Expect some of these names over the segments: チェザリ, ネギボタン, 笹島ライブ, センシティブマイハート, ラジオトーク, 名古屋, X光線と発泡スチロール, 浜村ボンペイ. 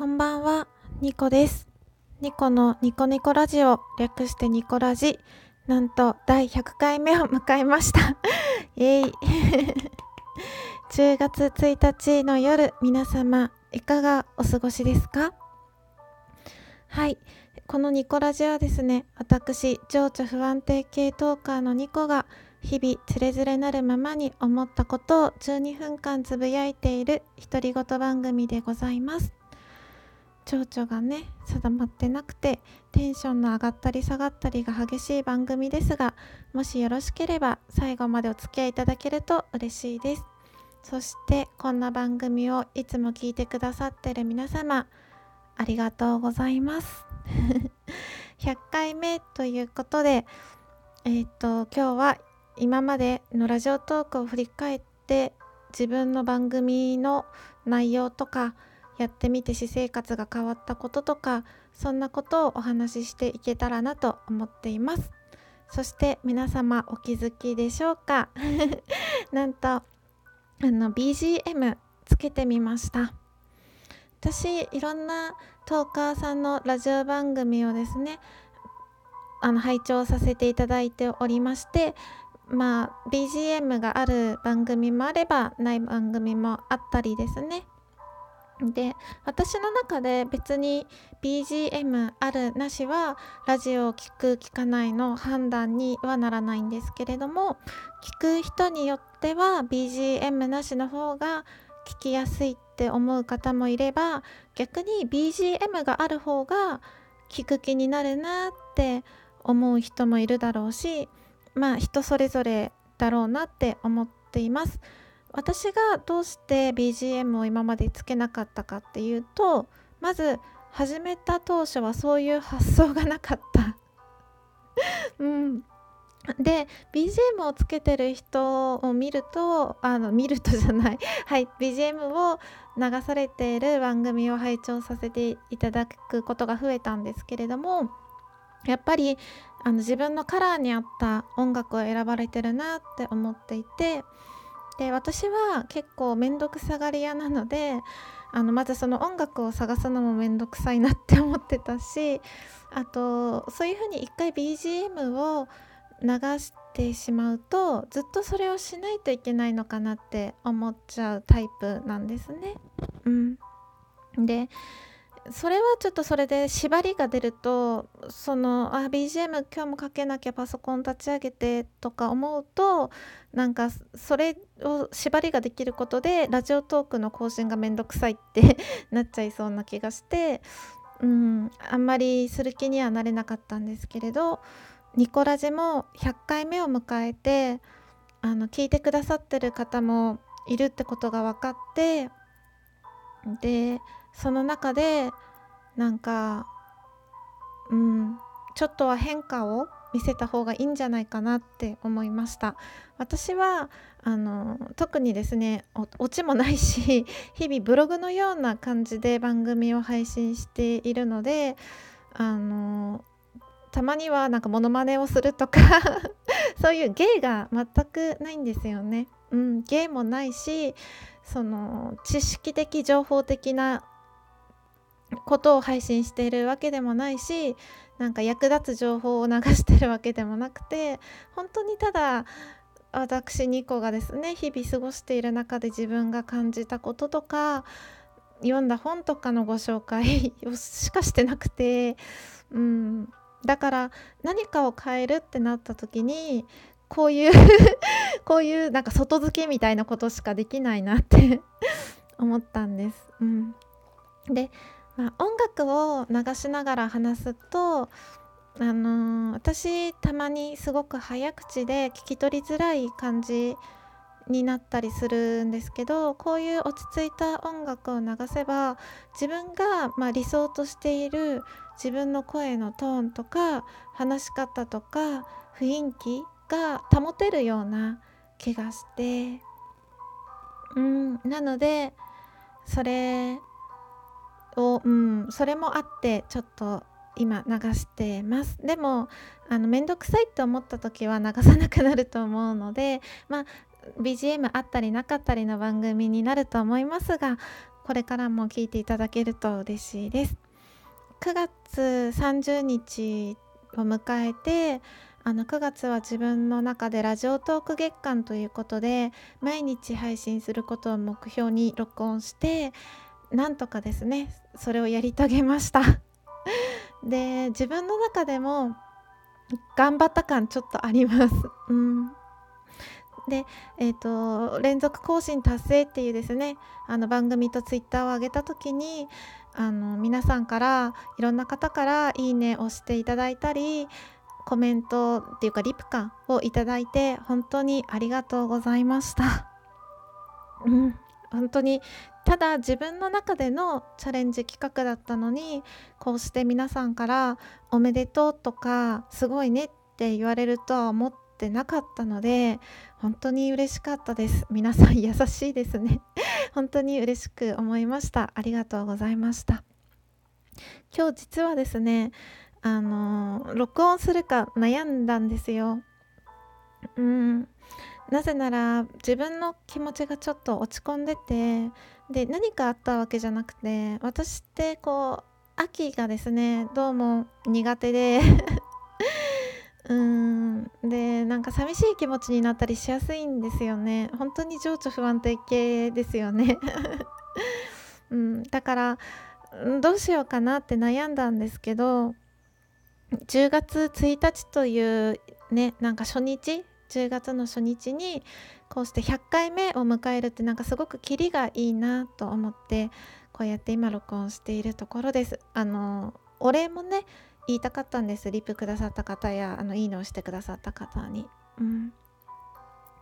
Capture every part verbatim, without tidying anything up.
こんばんは、ニコです。ニコのニコニコラジオ、略してニコラジ、なんとだいひゃっかいめを迎えました。イエイ。じゅうがつついたちの夜、皆様いかがお過ごしですか？はい、このニコラジはですね、私、情緒不安定系トーカーのニコが日々つれづれなるままに思ったことをじゅうにふんかんつぶやいている独り言番組でございます。情緒がね、定まってなくてテンションの上がったり下がったりが激しい番組ですが、もしよろしければ最後までお付き合いいただけると嬉しいです。そしてこんな番組をいつも聞いてくださっている皆様、ありがとうございます。ひゃっかいめということで、えっと今日は今までのラジオトークを振り返って、自分の番組の内容とか、やってみて私生活が変わったこととか、そんなことをお話ししていけたらなと思っています。そして皆様お気づきでしょうか？なんとあの ビージーエム つけてみました。私、いろんなトーカーさんのラジオ番組をですね、あの拝聴させていただいておりまして、まあ ビージーエム がある番組もあればない番組もあったりですね。で、私の中で別に ビージーエム あるなしはラジオを聞く聞かないの判断にはならないんですけれども、聞く人によっては ビージーエム なしの方が聞きやすいって思う方もいれば、逆に ビージーエム がある方が聞く気になるなって思う人もいるだろうし、まあ人それぞれだろうなって思っています。私がどうして ビージーエム を今までつけなかったかっていうと、まず始めた当初はそういう発想がなかった、うん、で ビージーエム をつけてる人を見るとあの見るとじゃないはい、ビージーエム を流されている番組を拝聴させていただくことが増えたんですけれども、やっぱりあの自分のカラーに合った音楽を選ばれてるなって思っていて、で私は結構めんどくさがり屋なので、あのまずその音楽を探すのもめんどくさいなって思ってたし、あとそういうふうに一回 ビージーエム を流してしまうとずっとそれをしないといけないのかなって思っちゃうタイプなんですね、うん、でそれはちょっとそれで縛りが出ると、そのあ ビージーエム 今日もかけなきゃパソコン立ち上げてとか思うと、なんかそれを縛りができることでラジオトークの更新がめんどくさいってなっちゃいそうな気がして、うん、あんまりする気にはなれなかったんですけれど、ニコラジもひゃっかいめを迎えて、あの聞いてくださってる方もいるってことが分かって、でその中でなんか、うん、ちょっとは変化を見せた方がいいんじゃないかなって思いました。私はあの特にですね、オチもないし、日々ブログのような感じで番組を配信しているので、あのたまにはなんかモノマネをするとかそういう芸が全くないんですよね、うん、芸もないし、その知識的情報的なことを配信しているわけでもないし、なんか役立つ情報を流しているわけでもなくて、本当にただ私ニコがですね、日々過ごしている中で自分が感じたこととか読んだ本とかのご紹介をしかしてなくて、うん、だから何かを変えるってなった時にこういうこういうなんか外付けみたいなことしかできないなって思ったんです、うん、で、まあ、音楽を流しながら話すと、あのー、私たまにすごく早口で聞き取りづらい感じになったりするんですけど、こういう落ち着いた音楽を流せば自分がまあ理想としている自分の声のトーンとか話し方とか雰囲気が保てるような気がして、うん、なのでそれを、うん、それもあってちょっと今流してます。でもあのめんどくさいって思った時は流さなくなると思うので、まあ ビージーエム あったりなかったりの番組になると思いますが、これからも聞いていただけると嬉しいです。くがつさんじゅうにちを迎えて、あのくがつは自分の中でラジオトーク月間ということで、毎日配信することを目標に録音して、なんとかですねそれをやり遂げましたで、自分の中でも頑張った感ちょっとあります、うん。で、えーと、連続更新達成っていうですね、あの番組とツイッターを上げた時に、あの皆さんから、いろんな方からいいねをしていただいたり、コメントっていうかリプかをいただいて、本当にありがとうございました、うん。本当にただ自分の中でのチャレンジ企画だったのに、こうして皆さんからおめでとうとかすごいねって言われるとは思ってなかったので、本当に嬉しかったです。皆さん優しいですね本当に嬉しく思いました。ありがとうございました。今日実はですね、あのー、録音するか悩んだんですよ、うん。なぜなら自分の気持ちがちょっと落ち込んでて、で何かあったわけじゃなくて、私ってこう秋がですねどうも苦手でうーん、でなんか寂しい気持ちになったりしやすいんですよね。本当に情緒不安定系ですよね、うん、だからどうしようかなって悩んだんですけど、じゅうがつついたちというね、なんか初日じゅうがつの初日にこうしてひゃっかいめを迎えるって、なんかすごくキリがいいなと思って、こうやって今録音しているところです。あのお礼もね言いたかったんです。リプくださった方や、あのいいねをしてくださった方に、うん。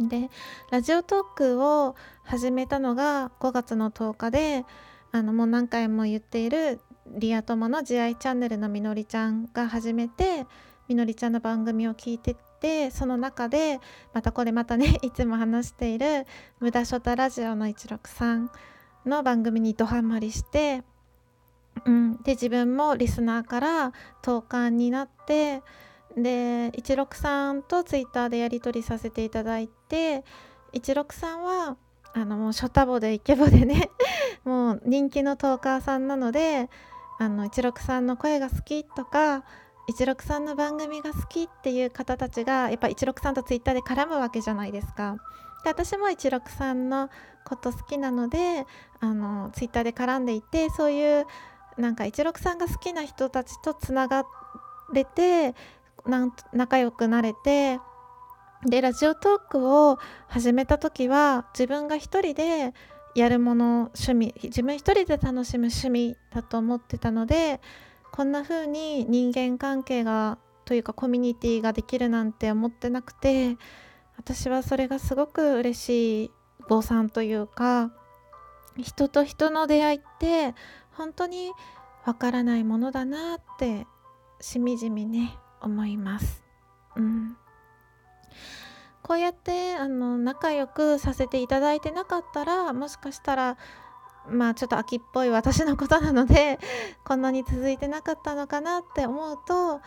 でラジオトークを始めたのがごがつのとおかで、あのもう何回も言っているリア友の慈愛チャンネルのみのりちゃんが始めて、みのりちゃんの番組を聞いてて、その中でまたこれまたねいつも話している無駄ショタラジオのいちろくさんの番組にドハマりして、うん、で自分もリスナーから投函になって、でいちろくさんとツイッターでやり取りさせていただいて、いちろくさんはあのもうショタボでイケボでねもう人気のトーカーさんなので、あのいちろくさんの声が好きとかいちろくさんの番組が好きっていう方たちがやっぱいちろくさんとツイッターで絡むわけじゃないですか。で私もいちろくさんのこと好きなので、あのツイッターで絡んでいて、そういうなんかいちろくさんが好きな人たちとつながれて、なん仲良くなれて、でラジオトークを始めた時は自分が一人でやるもの、趣味、自分一人で楽しむ趣味だと思ってたので、こんな風に人間関係がというかコミュニティができるなんて思ってなくて、私はそれがすごく嬉しい誤算というか、人と人の出会いって本当にわからないものだなってしみじみね思います、うん。こうやってあの仲良くさせていただいてなかったら、もしかしたらまあちょっと秋っぽい私のことなのでこんなに続いてなかったのかなって思うと、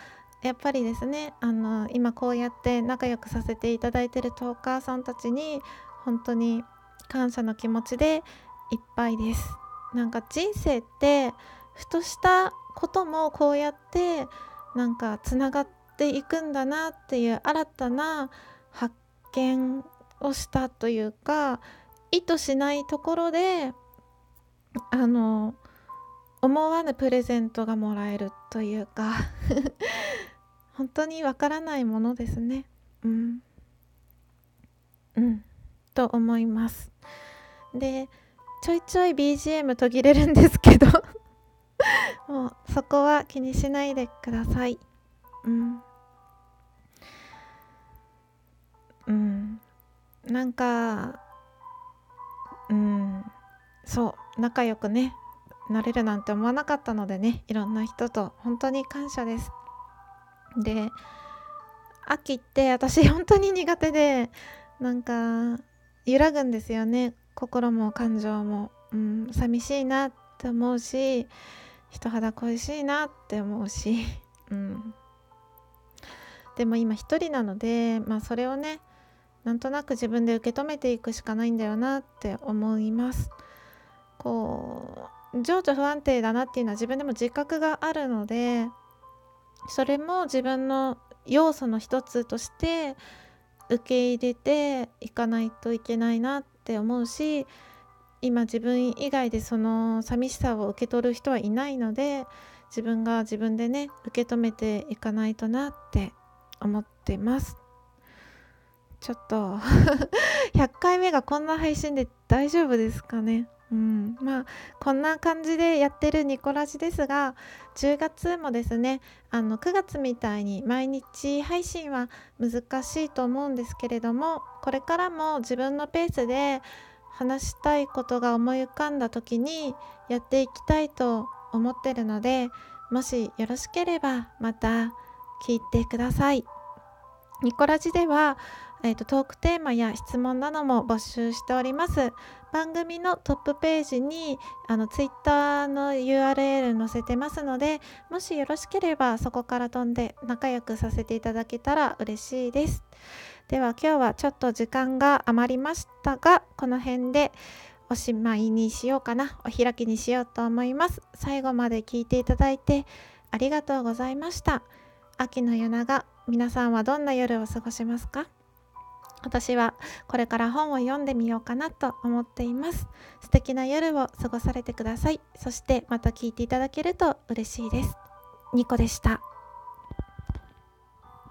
やっぱりですね、あの今こうやって仲良くさせていただいているトーカーさんたちに本当に感謝の気持ちでいっぱいです。なんか人生ってふとしたこともこうやってなんかつながっていくんだなっていう新たな発見をしたというか、意図しないところであの思わぬプレゼントがもらえるというか本当にわからないものですね、うん、うん、と思います。でちょいちょい ビージーエム 途切れるんですけどもうそこは気にしないでください、うん、うん、なんか、うん、そう仲良くねなれるなんて思わなかったのでね、いろんな人と本当に感謝です。で秋って私本当に苦手で、なんか揺らぐんですよね、心も感情も、うん、寂しいなって思うし、人肌恋しいなって思うし、うん、でも今一人なので、まあそれをねなんとなく自分で受け止めていくしかないんだよなって思います。こう情緒不安定だなっていうのは自分でも自覚があるので、それも自分の要素の一つとして受け入れていかないといけないなって思うし、今自分以外でその寂しさを受け取る人はいないので、自分が自分でね受け止めていかないとなって思ってます。ちょっとひゃっかいめがこんな配信で大丈夫ですかね。うん、まあこんな感じでやってるニコラジですが、じゅうがつもですね、あのくがつみたいに毎日配信は難しいと思うんですけれども、これからも自分のペースで話したいことが思い浮かんだ時にやっていきたいと思ってるので、もしよろしければまた聞いてください。ニコラジでは、えーと、トークテーマや質問なども募集しております。番組のトップページにあのツイッターの ユーアールエル 載せてますので、もしよろしければそこから飛んで仲良くさせていただけたら嬉しいです。では今日はちょっと時間が余りましたが、この辺でおしまいにしようかな、お開きにしようと思います。最後まで聞いていただいてありがとうございました。秋の夜長、皆さんはどんな夜を過ごしますか？私はこれから本を読んでみようかなと思っています。素敵な夜を過ごされてください。そしてまた聞いていただけると嬉しいです。ニコでした。